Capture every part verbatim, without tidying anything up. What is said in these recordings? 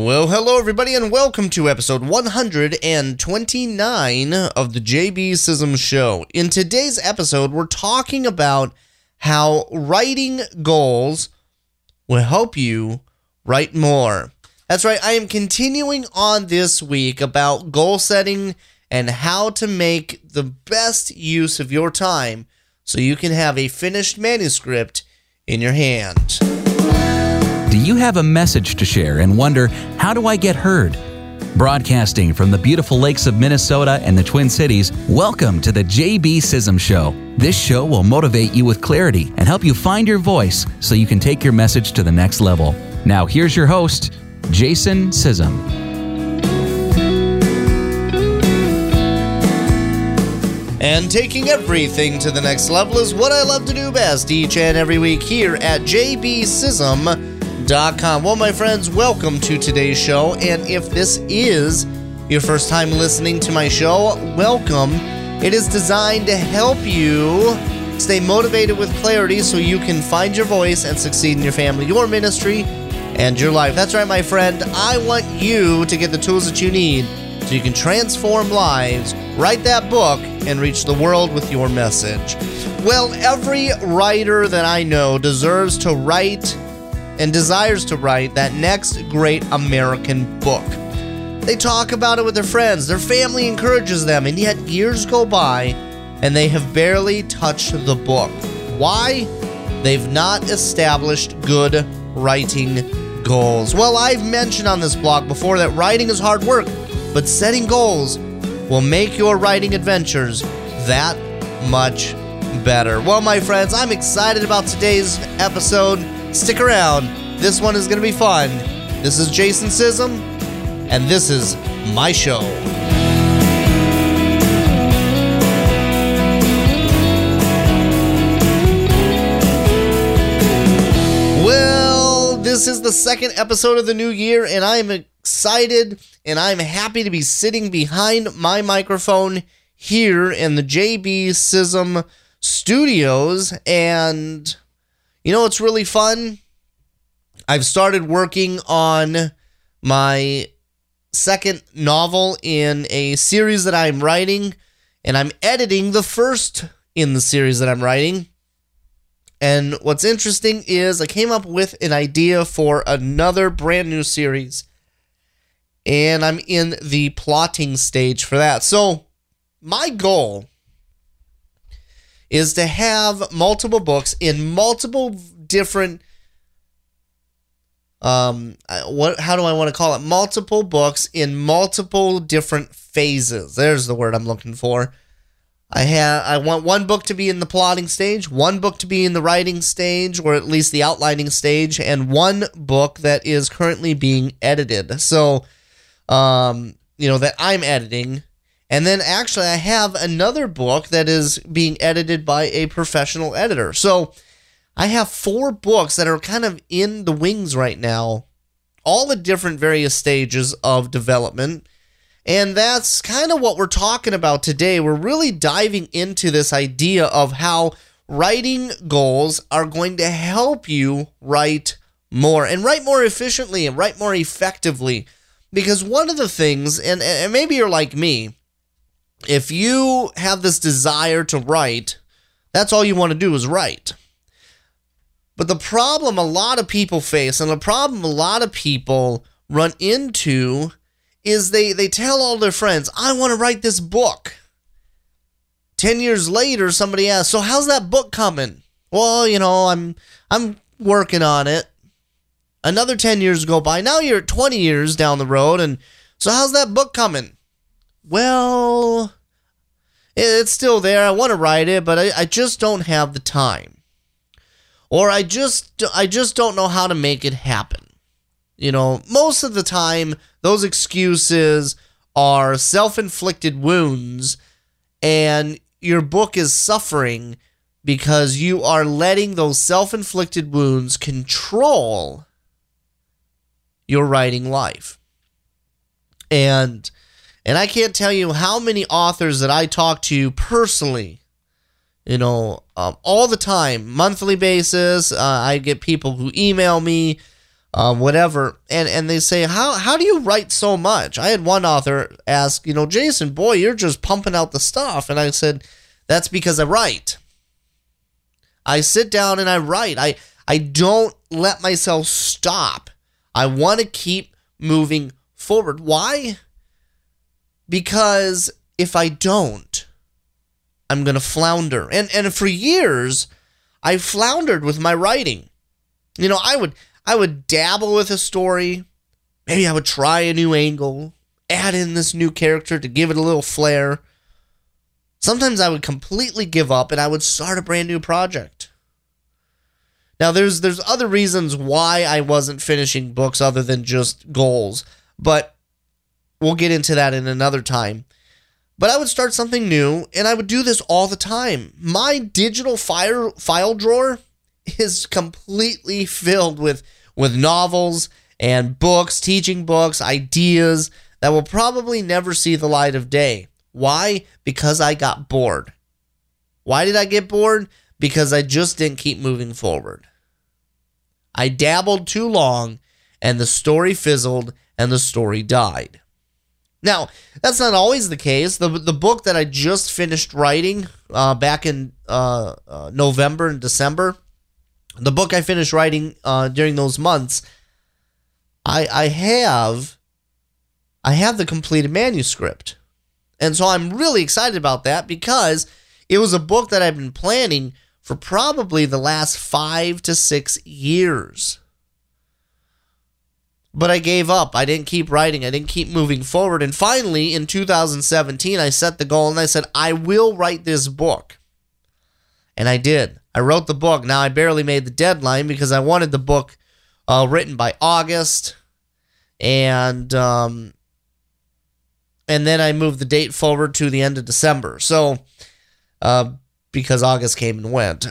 Well, hello everybody, and welcome to episode one hundred twenty-nine of the J B Sissom Show. In today's episode, we're talking about how writing goals will help you write more. That's right, I am continuing on this week about goal setting and how to make the best use of your time so you can have a finished manuscript in your hand. Do you have a message to share and wonder, how do I get heard? Broadcasting from the beautiful lakes of Minnesota and the Twin Cities, welcome to the J B Sissom Show. This show will motivate you with clarity and help you find your voice so you can take your message to the next level. Now here's your host, Jason Sissom. And taking everything to the next level is what I love to do best each and every week here at J B Sissom. Well, my friends, welcome to today's show, and if this is your first time listening to my show, welcome. It is designed to help you stay motivated with clarity so you can find your voice and succeed in your family, your ministry, and your life. That's right, my friend. I want you to get the tools that you need so you can transform lives, write that book, and reach the world with your message. Well, every writer that I know deserves to write and desires to write that next great American book. They talk about it with their friends, their family encourages them, and yet years go by and they have barely touched the book. Why? They've not established good writing goals. Well, I've mentioned on this blog before that writing is hard work, but setting goals will make your writing adventures that much better. Well, my friends, I'm excited about today's episode. Stick around. This one is going to be fun. This is Jason Sissom, and this is my show. Well, this is the second episode of the new year, and I'm excited, and I'm happy to be sitting behind my microphone here in the J B Sissom Studios, and you know what's really fun? I've started working on my second novel in a series that I'm writing, and I'm editing the first in the series that I'm writing. And what's interesting is I came up with an idea for another brand new series, and I'm in the plotting stage for that. So my goal is to have multiple books in multiple different, um, what? How do I want to call it? Multiple books in multiple different phases. There's the word I'm looking for. I have. I want one book to be in the plotting stage, one book to be in the writing stage, or at least the outlining stage, and one book that is currently being edited. So, um, you know, that I'm editing. And then actually I have another book that is being edited by a professional editor. So I have four books that are kind of in the wings right now, all the different various stages of development. And that's kind of what we're talking about today. We're really diving into this idea of how writing goals are going to help you write more and write more efficiently and write more effectively. Because one of the things, and, and maybe you're like me, if you have this desire to write, that's all you want to do is write. But the problem a lot of people face, and the problem a lot of people run into, is they, they tell all their friends, I want to write this book. Ten years later, somebody asks, so how's that book coming? Well, you know, I'm I'm working on it. Another ten years go by. Now you're twenty years down the road, and so how's that book coming? Well, it's still there. I want to write it, but I, I just don't have the time, or I just I just don't know how to make it happen. You know, most of the time, those excuses are self-inflicted wounds, and your book is suffering because you are letting those self-inflicted wounds control your writing life. And And I can't tell you how many authors that I talk to personally, you know, um, all the time, monthly basis. Uh, I get people who email me, um, whatever. And, and they say, how, how do you write so much? I had one author ask, you know, Jason, boy, you're just pumping out the stuff. And I said, that's because I write. I sit down and I write. I, I don't let myself stop. I want to keep moving forward. Why? Because if I don't, I'm going to flounder. And and for years, I floundered with my writing. You know, I would I would dabble with a story. Maybe I would try a new angle, add in this new character to give it a little flair. Sometimes I would completely give up and I would start a brand new project. Now, there's there's other reasons why I wasn't finishing books other than just goals, but we'll get into that in another time. But I would start something new, and I would do this all the time. My digital file, file drawer is completely filled with, with novels and books, teaching books, ideas that will probably never see the light of day. Why? Because I got bored. Why did I get bored? Because I just didn't keep moving forward. I dabbled too long, and the story fizzled, and the story died. Now, that's not always the case. The the book that I just finished writing uh, back in uh, uh, November and December, the book I finished writing uh, during those months, I I have I have the completed manuscript. And so I'm really excited about that because it was a book that I've been planning for probably the last five to six years. But I gave up. I didn't keep writing. I didn't keep moving forward. And finally, in two thousand seventeen, I set the goal and I said, I will write this book. And I did. I wrote the book. Now, I barely made the deadline because I wanted the book uh, written by August. And um, and then I moved the date forward to the end of December. So, uh, because August came and went.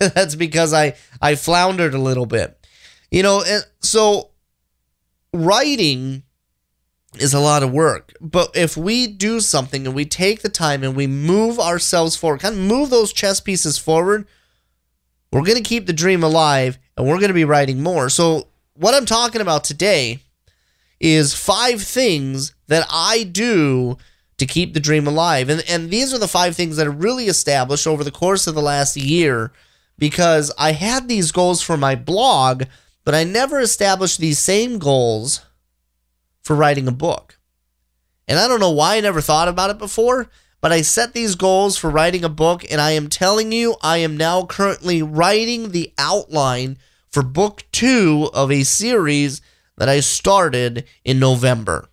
That's because I, I floundered a little bit. You know, and so... Writing is a lot of work, but if we do something and we take the time and we move ourselves forward, kind of move those chess pieces forward, we're going to keep the dream alive and we're going to be writing more. So what I'm talking about today is five things that I do to keep the dream alive. And, and these are the five things that are really established over the course of the last year because I had these goals for my blog, but I never established these same goals for writing a book. And I don't know why I never thought about it before, but I set these goals for writing a book, and I am telling you, I am now currently writing the outline for book two of a series that I started in November.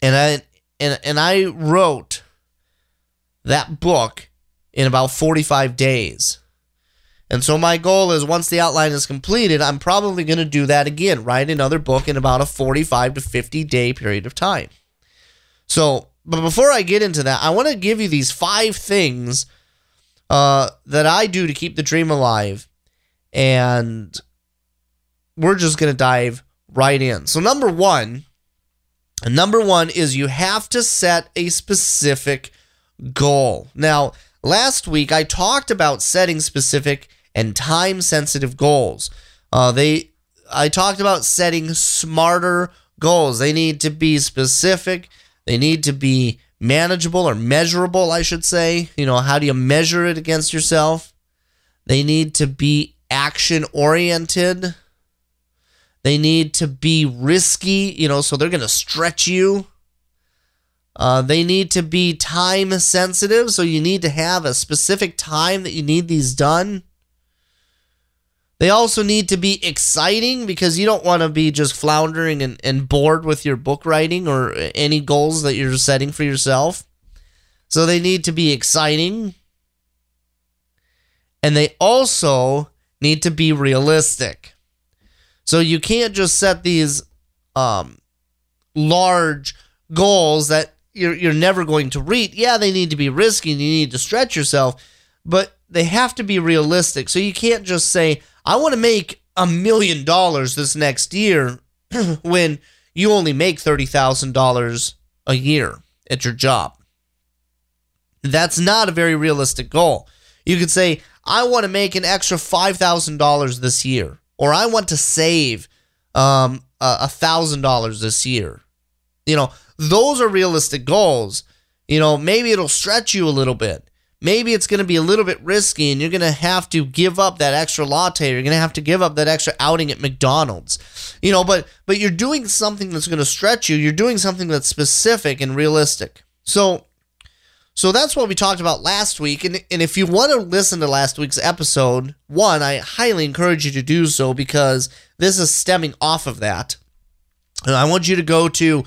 And I and, and I wrote that book in about forty-five days. And so my goal is once the outline is completed, I'm probably going to do that again, write another book in about a forty-five to fifty day period of time. So, but before I get into that, I want to give you these five things uh, that I do to keep the dream alive. And we're just going to dive right in. So number one, number one is you have to set a specific goal. Now, last week, I talked about setting specific and time-sensitive goals. Uh, they, I talked about setting smarter goals. They need to be specific. They need to be manageable or measurable, I should say. You know, how do you measure it against yourself? They need to be action-oriented. They need to be risky, you know, so they're going to stretch you. Uh, they need to be time sensitive, so you need to have a specific time that you need these done. They also need to be exciting because you don't want to be just floundering and, and bored with your book writing or any goals that you're setting for yourself. So they need to be exciting. And they also need to be realistic. So you can't just set these um, large goals that You're, you're never going to read. Yeah, they need to be risky and you need to stretch yourself, but they have to be realistic. So you can't just say, I want to make a million dollars this next year when you only make thirty thousand dollars a year at your job. That's not a very realistic goal. You could say, I want to make an extra five thousand dollars this year or I want to save um, a thousand dollars this year. You know, those are realistic goals. You know, maybe it'll stretch you a little bit. Maybe it's going to be a little bit risky and you're going to have to give up that extra latte. You're going to have to give up that extra outing at McDonald's, you know, but, but you're doing something that's going to stretch you. You're doing something that's specific and realistic. So, so that's what we talked about last week. And, and if you want to listen to last week's episode one, I highly encourage you to do so because this is stemming off of that. And I want you to go to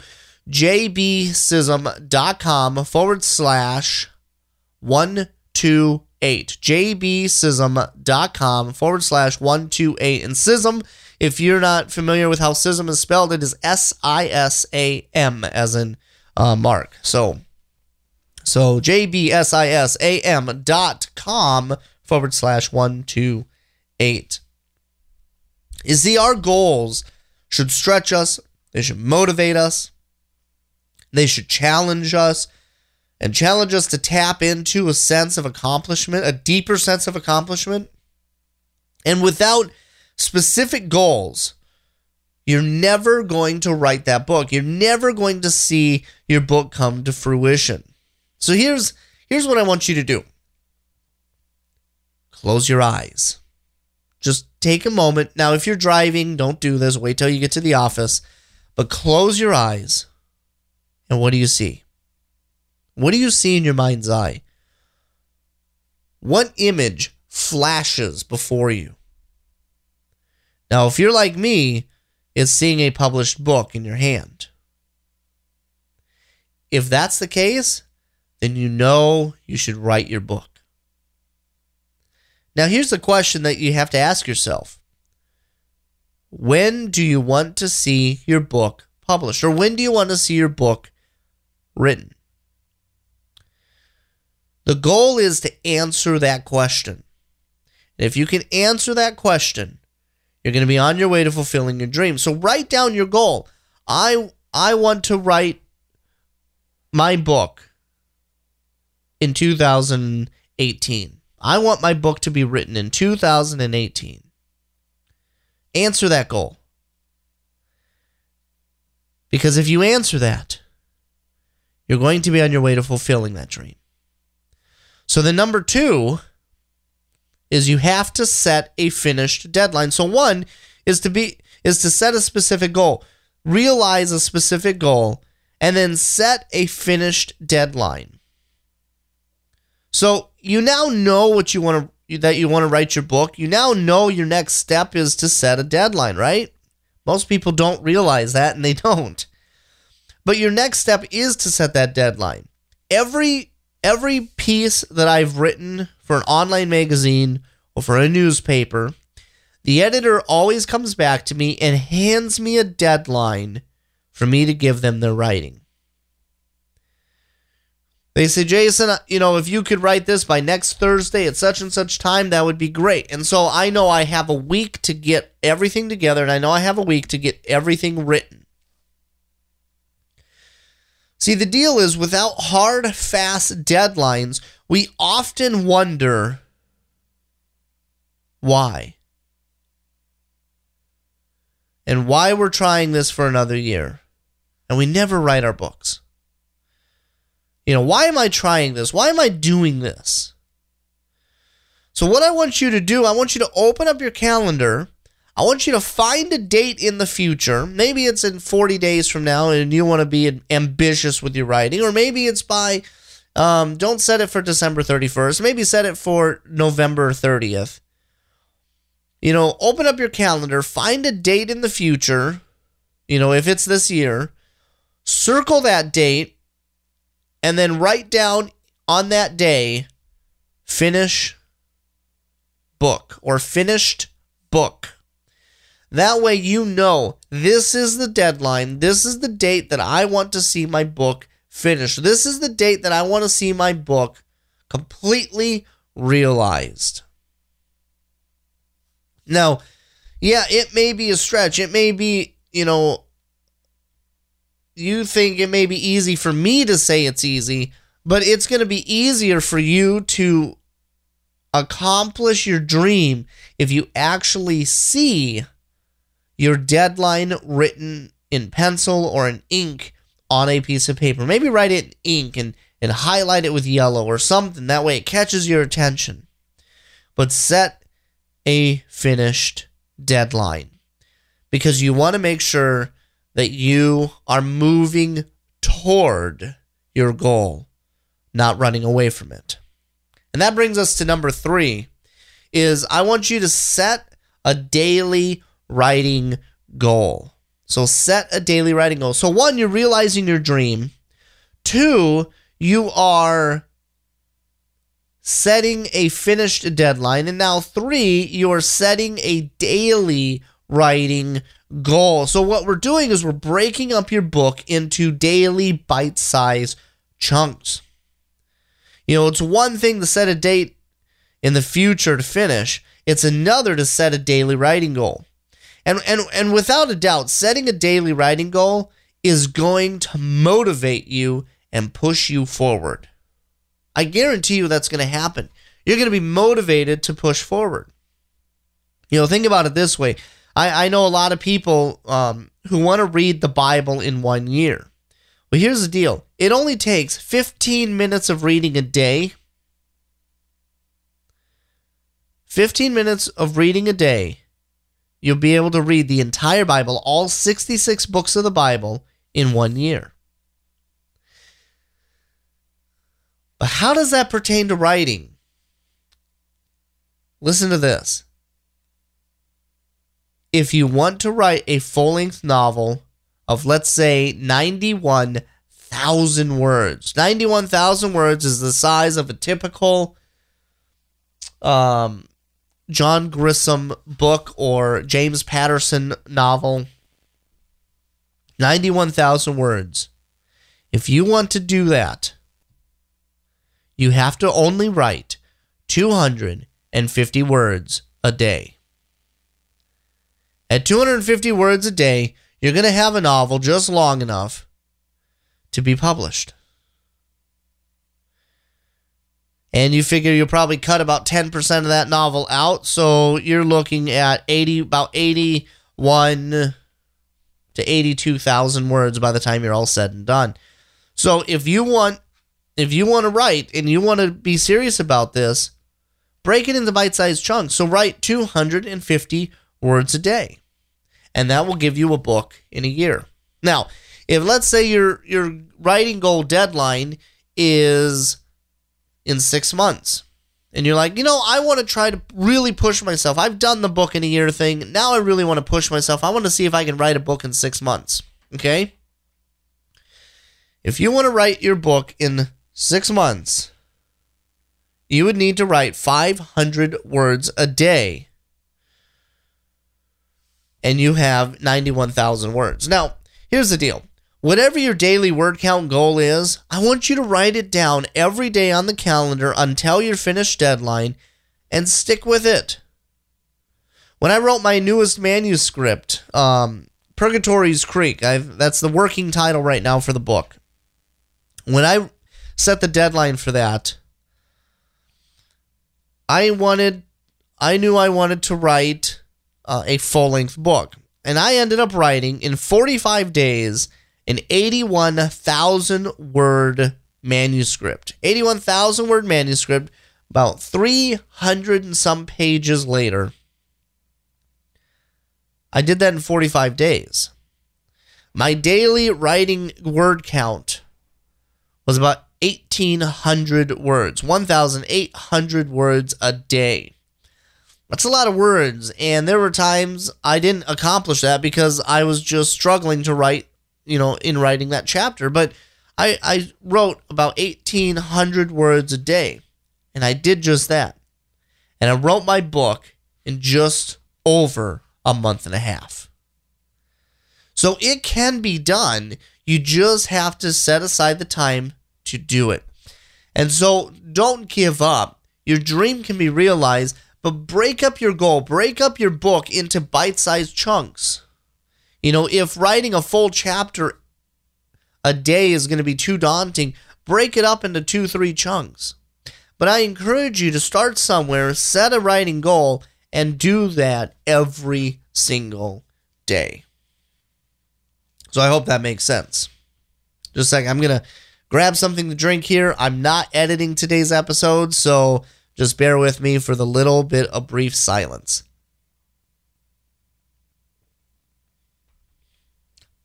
jbsism.com forward slash One two eight jbsism.com forward slash one two eight and Sissom. If you're not familiar with how Sissom is spelled, it is S I S A M as in uh, Mark. So, so jbsisam dot com forward slash one two eight. You see, our goals should stretch us. They should motivate us. They should challenge us. And challenge us to tap into a sense of accomplishment, a deeper sense of accomplishment. And without specific goals, you're never going to write that book. You're never going to see your book come to fruition. So here's, here's what I want you to do. Close your eyes. Just take a moment. Now, if you're driving, don't do this. Wait till you get to the office. But close your eyes. And what do you see? What do you see in your mind's eye? What image flashes before you? Now, if you're like me, it's seeing a published book in your hand. If that's the case, then you know you should write your book. Now, here's the question that you have to ask yourself. When do you want to see your book published? Or when do you want to see your book written? The goal is to answer that question. And if you can answer that question, you're going to be on your way to fulfilling your dream. So write down your goal. I I want to write my book in two thousand eighteen. I want my book to be written in two thousand eighteen. Answer that goal. Because if you answer that, you're going to be on your way to fulfilling that dream. So the number two is you have to set a finished deadline. So one is to be is to set a specific goal, realize a specific goal, and then set a finished deadline. So you now know what you want to that you want to write your book. You now know your next step is to set a deadline, right? Most people don't realize that, and they don't. But your next step is to set that deadline. Every Every piece that I've written for an online magazine or for a newspaper, the editor always comes back to me and hands me a deadline for me to give them their writing. They say, Jason, you know, if you could write this by next Thursday at such and such time, that would be great. And so I know I have a week to get everything together, and I know I have a week to get everything written. See, the deal is without hard, fast deadlines, we often wonder why. And why we're trying this for another year. And we never write our books. You know, why am I trying this? Why am I doing this? So what I want you to do, I want you to open up your calendar. I want you to find a date in the future. Maybe it's in forty days from now and you want to be ambitious with your writing. Or maybe it's by, um, don't set it for December thirty-first. Maybe set it for November thirtieth. You know, open up your calendar. Find a date in the future. You know, if it's this year. Circle that date. And then write down on that day, finish book or finished book. That way you know this is the deadline, this is the date that I want to see my book finished. This is the date that I want to see my book completely realized. Now, yeah, it may be a stretch. It may be, you know, you think it may be easy for me to say it's easy, but it's going to be easier for you to accomplish your dream if you actually see your deadline written in pencil or in ink on a piece of paper. Maybe write it in ink and, and highlight it with yellow or something. That way it catches your attention. But set a finished deadline, because you want to make sure that you are moving toward your goal, not running away from it. And that brings us to number three, is I want you to set a daily writing goal. So set a daily writing goal. So one, you're realizing your dream. Two, you are setting a finished deadline. And now three, you're setting a daily writing goal. So what we're doing is we're breaking up your book into daily bite-sized chunks. You know, it's one thing to set a date in the future to finish. It's another to set a daily writing goal. And, and, and without a doubt, setting a daily writing goal is going to motivate you and push you forward. I guarantee you that's going to happen. You're going to be motivated to push forward. You know, think about it this way. I, I know a lot of people um, who want to read the Bible in one year. Well, here's the deal. It only takes fifteen minutes of reading a day. fifteen minutes of reading a day. You'll be able to read the entire Bible, all sixty-six books of the Bible, in one year. But how does that pertain to writing? Listen to this. If you want to write a full-length novel of, let's say, ninety-one thousand words, ninety-one thousand words is the size of a typical um. John Grisham book or James Patterson novel. ninety-one thousand words. If you want to do that, you have to only write two hundred fifty words a day. At two hundred fifty words a day, you're going to have a novel just long enough to be published. And you figure you'll probably cut about ten percent of that novel out, so you're looking at eighty, about eighty-one to eighty-two thousand words by the time you're all said and done. So if you want, if you want to write and you want to be serious about this, break it into bite-sized chunks. So write two hundred fifty words a day, and that will give you a book in a year. Now, if let's say your your writing goal deadline is in six months. And you're like, you know, I want to try to really push myself. I've done the book in a year thing. Now I really want to push myself. I want to see if I can write a book in six months. Okay? If you want to write your book in six months, you would need to write five hundred words a day. And you have ninety-one thousand words. Now, here's the deal. Whatever your daily word count goal is, I want you to write it down every day on the calendar until your finished deadline and stick with it. When I wrote my newest manuscript, um, Purgatory's Creek, I've, that's the working title right now for the book. When I set the deadline for that, I wanted, I knew I wanted to write uh, a full-length book. And I ended up writing in forty-five days an eighty-one thousand word manuscript. eighty-one thousand word manuscript, about three hundred and some pages later. I did that in forty-five days. My daily writing word count was about eighteen hundred words, eighteen hundred words a day. That's a lot of words, and there were times I didn't accomplish that because I was just struggling to write, you know, in writing that chapter, but I, I wrote about eighteen hundred words a day, and I did just that, and I wrote my book in just over a month and a half. So it can be done. You just have to set aside the time to do it. And so don't give up. Your dream can be realized, but break up your goal, break up your book into bite-sized chunks. You know, if writing a full chapter a day is going to be too daunting, break it up into two, three chunks. But I encourage you to start somewhere, set a writing goal, and do that every single day. So I hope that makes sense. Just like I'm going to grab something to drink here. I'm not editing today's episode, so just bear with me for the little bit of brief silence.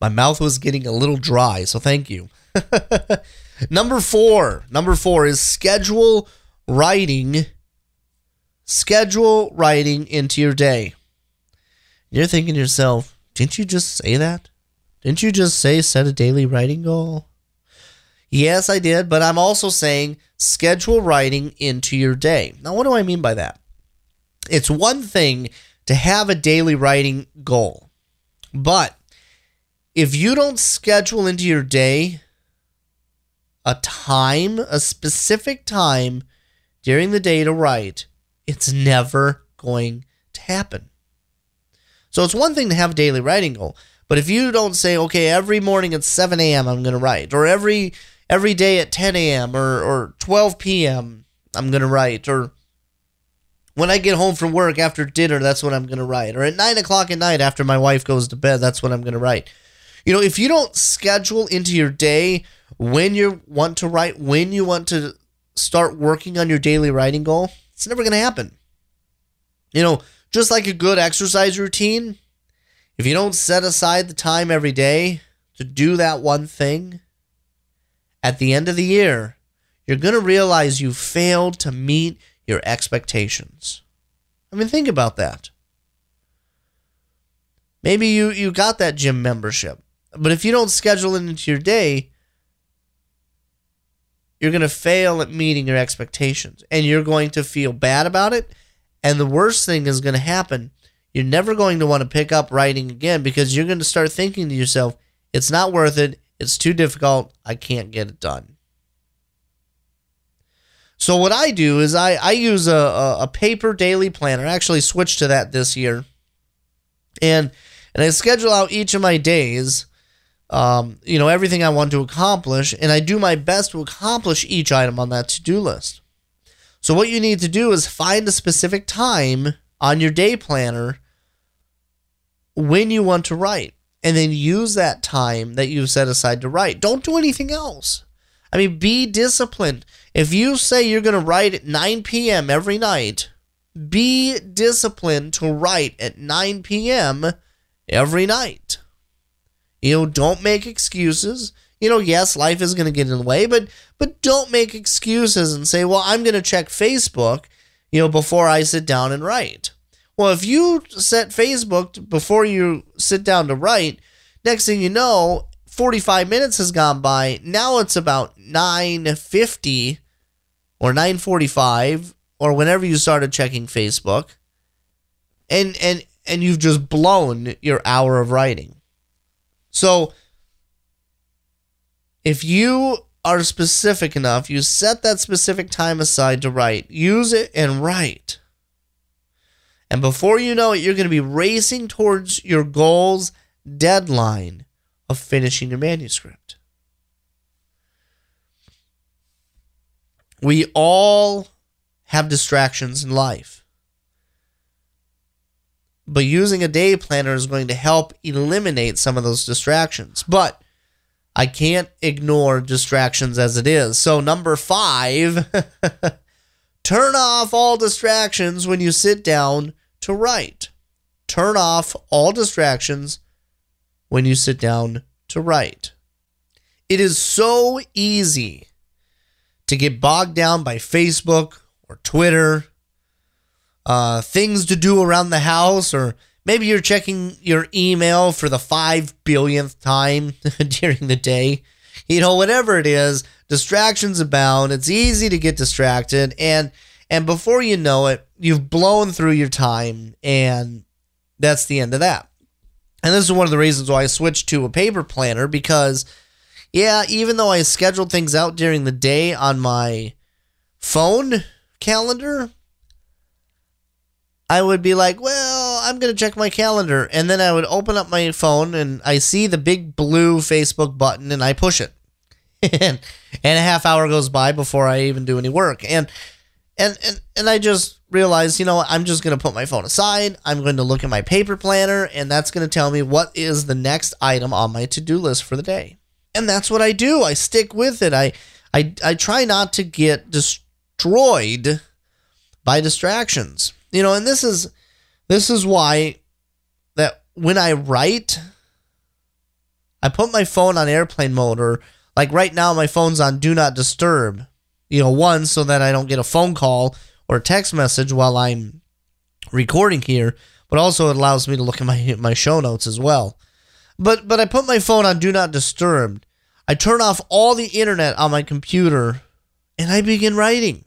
My mouth was getting a little dry, so thank you. Number four. Number four is schedule writing. Schedule writing into your day. You're thinking to yourself, didn't you just say that? Didn't you just say set a daily writing goal? Yes, I did, but I'm also saying schedule writing into your day. Now, what do I mean by that? It's one thing to have a daily writing goal, but if you don't schedule into your day a time, a specific time during the day to write, it's never going to happen. So it's one thing to have a daily writing goal, but if you don't say, okay, every morning at seven a.m. I'm going to write, or every every day at ten a.m. or or twelve p.m. I'm going to write, or when I get home from work after dinner, that's what I'm going to write, or at nine o'clock at night after my wife goes to bed, that's what I'm going to write. You know, if you don't schedule into your day when you want to write, when you want to start working on your daily writing goal, it's never going to happen. You know, just like a good exercise routine, if you don't set aside the time every day to do that one thing, at the end of the year, you're going to realize you failed to meet your expectations. I mean, think about that. Maybe you, you got that gym membership, but if you don't schedule it into your day, you're going to fail at meeting your expectations, and you're going to feel bad about it, and the worst thing is going to happen. You're never going to want to pick up writing again because you're going to start thinking to yourself, it's not worth it, it's too difficult, I can't get it done. So what I do is I, I use a, a, a paper daily planner. I actually switched to that this year, and and I schedule out each of my days, um, you know, everything I want to accomplish, and I do my best to accomplish each item on that to-do list. So what you need to do is find a specific time on your day planner when you want to write, and then use that time that you've set aside to write. Don't do anything else. I mean, be disciplined. If you say you're going to write at nine p.m. every night, be disciplined to write at nine p.m. every night. You know, don't make excuses. You know, yes, life is going to get in the way, but but don't make excuses and say, well, I'm going to check Facebook, you know, before I sit down and write. Well, if you set Facebook before you sit down to write, next thing you know, forty-five minutes has gone by. Now it's about nine fifty or nine forty-five or whenever you started checking Facebook, and and and you've just blown your hour of writing. So if you are specific enough, you set that specific time aside to write, use it and write. And before you know it, you're going to be racing towards your goal's deadline of finishing your manuscript. We all have distractions in life, but using a day planner is going to help eliminate some of those distractions. But I can't ignore distractions as it is. So number five, turn off all distractions when you sit down to write. Turn off all distractions when you sit down to write. It is so easy to get bogged down by Facebook or Twitter, uh, things to do around the house, or maybe you're checking your email for the five billionth time during the day. You know, whatever it is, distractions abound. It's easy to get distracted. And and before you know it, you've blown through your time. And that's the end of that. And this is one of the reasons why I switched to a paper planner, because, yeah, even though I scheduled things out during the day on my phone calendar, I would be like, well, I'm going to check my calendar. And then I would open up my phone and I see the big blue Facebook button and I push it. and, and a half hour goes by before I even do any work. And And, and, and I just realized, you know, I'm just going to put my phone aside. I'm going to look at my paper planner, and that's going to tell me what is the next item on my to-do list for the day. And that's what I do. I stick with it. I, I, I try not to get destroyed by distractions, you know, and this is, this is why that when I write, I put my phone on airplane mode, or like right now, my phone's on do not disturb, you know, one, so that I don't get a phone call or a text message while I'm recording here, but also it allows me to look at my, my show notes as well. But but I put my phone on do not disturb. I turn off all the internet on my computer, and I begin writing.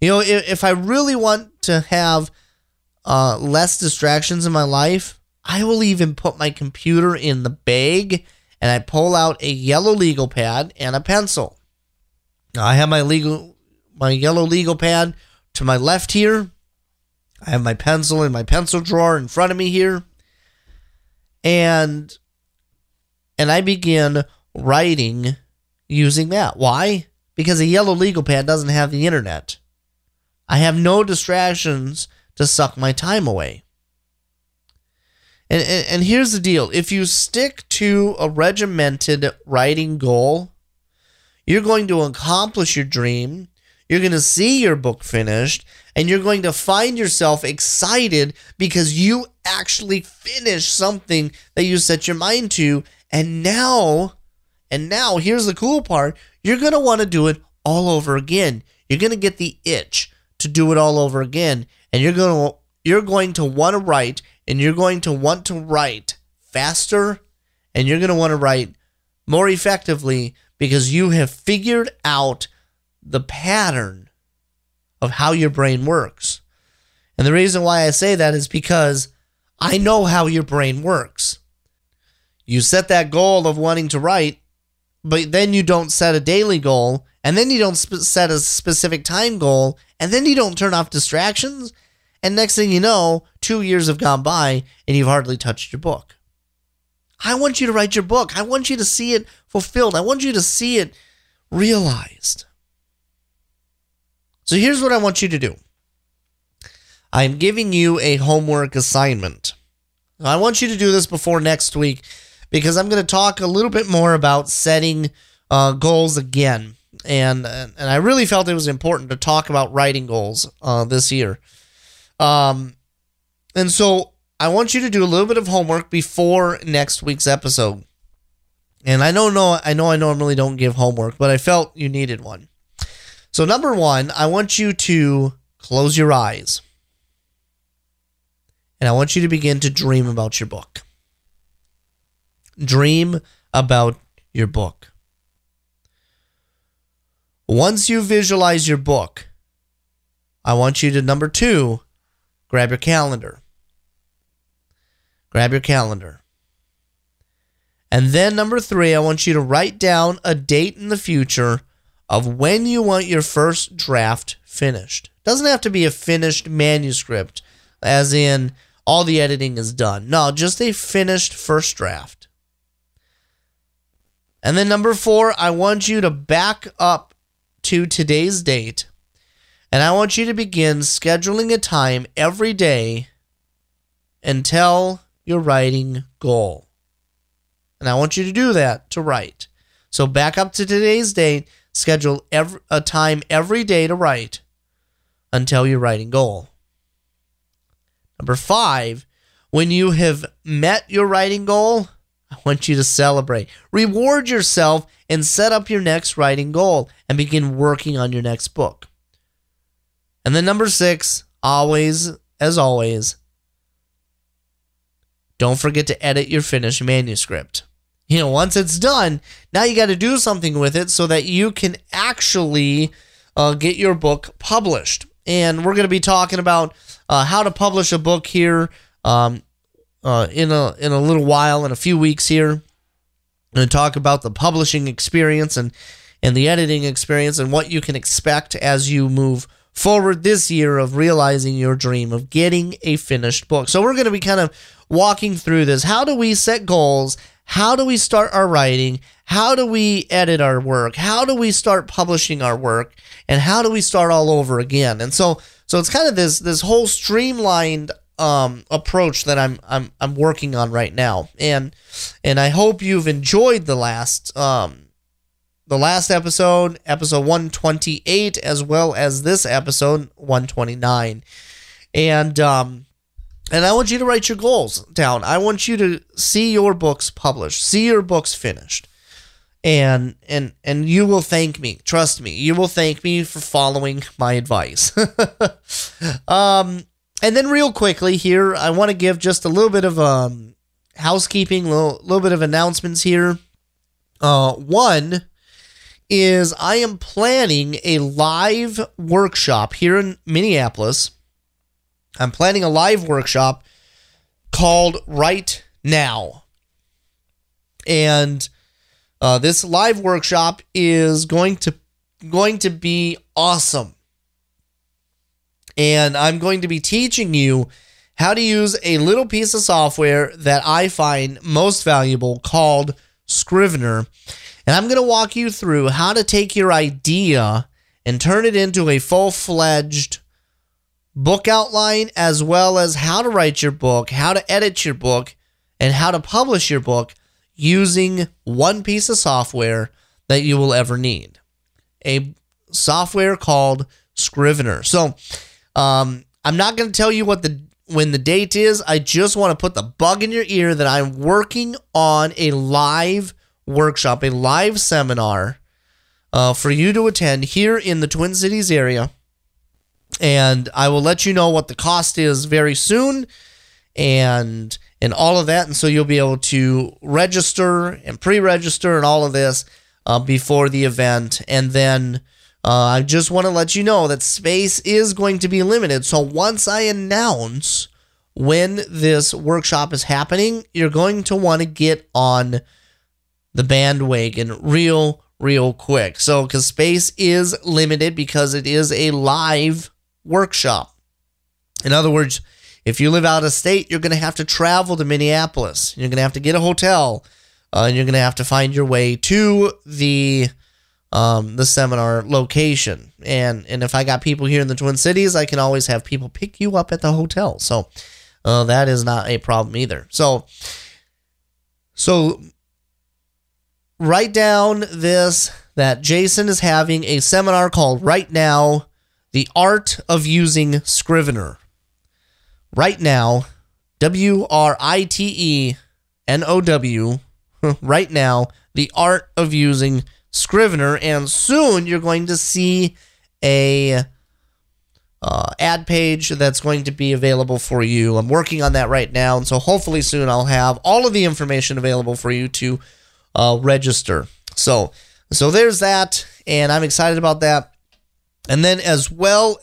You know, if, if I really want to have uh, less distractions in my life, I will even put my computer in the bag, and I pull out a yellow legal pad and a pencil. Now, I have my legal my yellow legal pad to my left here. I have my pencil in my pencil drawer in front of me here. And and I begin writing using that. Why? Because a yellow legal pad doesn't have the internet. I have no distractions to suck my time away. And, and, and here's the deal. If you stick to a regimented writing goal, you're going to accomplish your dream. You're going to see your book finished, and you're going to find yourself excited because you actually finished something that you set your mind to. And now, and now here's the cool part. You're going to want to do it all over again. You're going to get the itch to do it all over again. And you're going to, you're going to want to write, and you're going to want to write faster, and you're going to want to write more effectively because you have figured out the pattern of how your brain works. And the reason why I say that is because I know how your brain works. You set that goal of wanting to write, but then you don't set a daily goal, and then you don't sp- set a specific time goal, and then you don't turn off distractions, and next thing you know, two years have gone by, and you've hardly touched your book. I want you to write your book. I want you to see it fulfilled. I want you to see it realized. So here's what I want you to do. I'm giving you a homework assignment. I want you to do this before next week because I'm going to talk a little bit more about setting uh, goals again. And and I really felt it was important to talk about writing goals uh, this year. Um, and so I want you to do a little bit of homework before next week's episode. And I don't know, I know I normally don't give homework, but I felt you needed one. So number one, I want you to close your eyes. And I want you to begin to dream about your book. Dream about your book. Once you visualize your book, I want you to, number two, grab your calendar. Grab your calendar. And then number three, I want you to write down a date in the future of when you want your first draft finished. Doesn't have to be a finished manuscript, as in all the editing is done. No, just a finished first draft. And then number four, I want you to back up to today's date, and I want you to begin scheduling a time every day until your writing goal. And I want you to do that to write. So back up to today's date, schedule every, a time every day to write until your writing goal. Number five, when you have met your writing goal, I want you to celebrate. Reward yourself and set up your next writing goal and begin working on your next book. And then number six, always, as always, don't forget to edit your finished manuscript. You know, once it's done, now you got to do something with it so that you can actually uh, get your book published. And we're going to be talking about uh, how to publish a book here um, uh, in a in a little while, in a few weeks here. I'm going to talk about the publishing experience and, and the editing experience and what you can expect as you move forward this year of realizing your dream of getting a finished book. So we're going to be kind of walking through this. How do we set goals? How do we start our writing? how do we edit our work? How do we start publishing our work? And how do we start all over again? And so, so it's kind of this this whole streamlined um, approach that I'm I'm I'm working on right now. And and I hope you've enjoyed the last um, the last episode, episode one twenty-eight, as well as this episode one twenty-nine. And um, and I want you to write your goals down. I want you to see your books published, see your books finished. And and and you will thank me. Trust me, you will thank me for following my advice. um, and then real quickly here, I want to give just a little bit of um, housekeeping, a little, little bit of announcements here. Uh, one is I am planning a live workshop here in Minneapolis. I'm planning a live workshop called Right Now. And Uh, this live workshop is going to going to be awesome. And I'm going to be teaching you how to use a little piece of software that I find most valuable called Scrivener. And I'm going to walk you through how to take your idea and turn it into a full-fledged book outline, as well as how to write your book, how to edit your book, and how to publish your book, using one piece of software that you will ever need, a software called Scrivener. So um, I'm not going to tell you what the when the date is. I just want to put the bug in your ear that I'm working on a live workshop, a live seminar uh, for you to attend here in the Twin Cities area. And I will let you know what the cost is very soon. And and all of that, and so you'll be able to register and pre-register and all of this uh, before the event. And then uh, I just want to let you know that space is going to be limited. So once I announce when this workshop is happening, you're going to want to get on the bandwagon real, real quick. So because space is limited, because it is a live workshop. In other words, if you live out of state, you're going to have to travel to Minneapolis. You're going to have to get a hotel, uh, and you're going to have to find your way to the um, the seminar location. And and if I got people here in the Twin Cities, I can always have people pick you up at the hotel. So uh, that is not a problem either. So so write down this, that Jason is having a seminar called Right Now, The Art of Using Scrivener. Right Now, W R I T E N O W, Right Now, The Art of Using Scrivener. And soon you're going to see a uh, ad page that's going to be available for you. I'm working on that right now, and so hopefully soon I'll have all of the information available for you to uh, register. So, so there's that, and I'm excited about that. And then as well,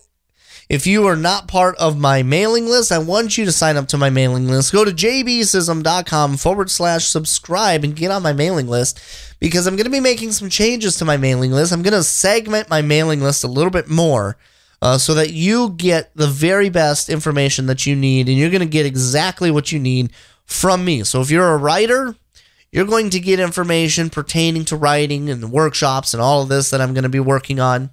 if you are not part of my mailing list, I want you to sign up to my mailing list. Go to jbsism.com forward slash subscribe and get on my mailing list, because I'm going to be making some changes to my mailing list. I'm going to segment my mailing list a little bit more uh, so that you get the very best information that you need, and you're going to get exactly what you need from me. So if you're a writer, you're going to get information pertaining to writing and the workshops and all of this that I'm going to be working on.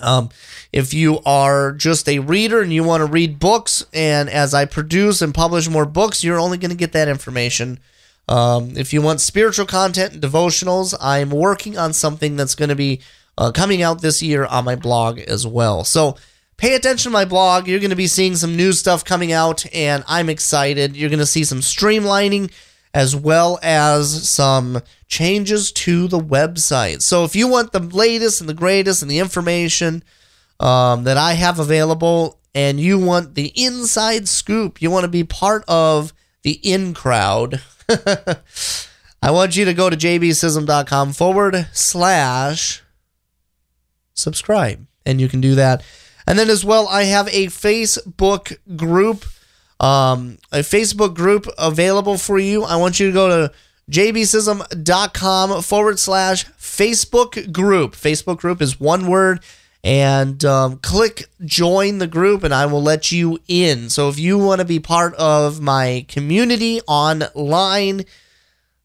Um, if you are just a reader and you want to read books, and as I produce and publish more books, you're only going to get that information. Um, if you want spiritual content and devotionals, I'm working on something that's going to be uh, coming out this year on my blog as well. So pay attention to my blog. You're going to be seeing some new stuff coming out, and I'm excited. You're going to see some streamlining as well as some changes to the website. So if you want the latest and the greatest and the information um, that I have available, and you want the inside scoop, you want to be part of the in crowd, I want you to go to jbsism.com forward slash subscribe, and you can do that. And then as well, I have a Facebook group Um, a Facebook group available for you. I want you to go to jbsism.com forward slash Facebook group. Facebook group is one word, and um, click join the group, and I will let you in. So if you want to be part of my community online,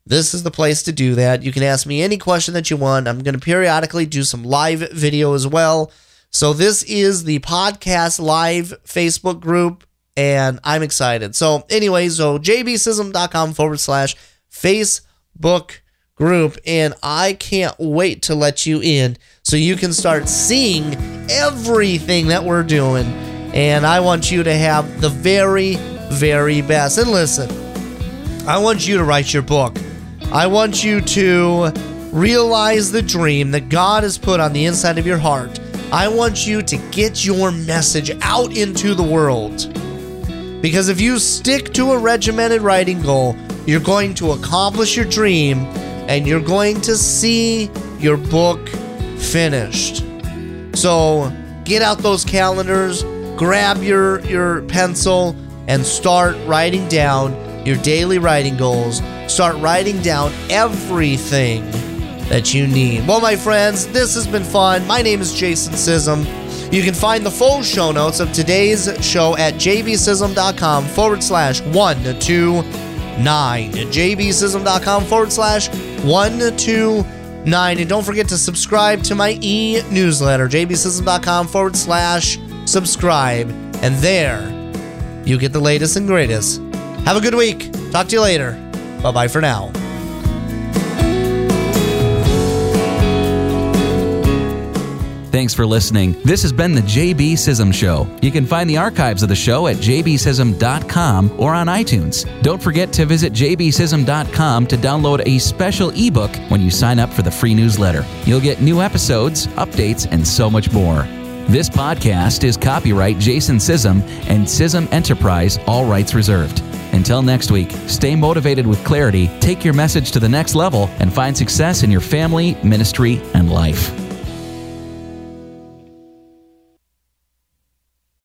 This is the place to do that. You can ask me any question that you want. I'm going to periodically do some live video as well. So this is the podcast live Facebook group, and I'm excited. So anyway, so jbsism.com forward slash Facebook group, and I can't wait to let you in so you can start seeing everything that we're doing. And I want you to have the very, very best. And listen, I want you to write your book. I want you to realize the dream that God has put on the inside of your heart. I want you to get your message out into the world. Because if you stick to a regimented writing goal, you're going to accomplish your dream and you're going to see your book finished. So get out those calendars, grab your, your pencil, and start writing down your daily writing goals. Start writing down everything that you need. Well, my friends, this has been fun. My name is Jason Sissom. You can find the full show notes of today's show at jbsism.com forward slash 129. jbsism.com forward slash 129. And don't forget to subscribe to my e-newsletter, jbsism.com forward slash subscribe. And there you get the latest and greatest. Have a good week. Talk to you later. Bye-bye for now. Thanks for listening. This has been the J B Sissom Show. You can find the archives of the show at j b sism dot com or on iTunes. Don't forget to visit j b sism dot com to download a special ebook when you sign up for the free newsletter. You'll get new episodes, updates, and so much more. This podcast is copyright Jason Sissom and Sissom Enterprise, all rights reserved. Until next week, stay motivated with clarity, take your message to the next level, and find success in your family, ministry, and life.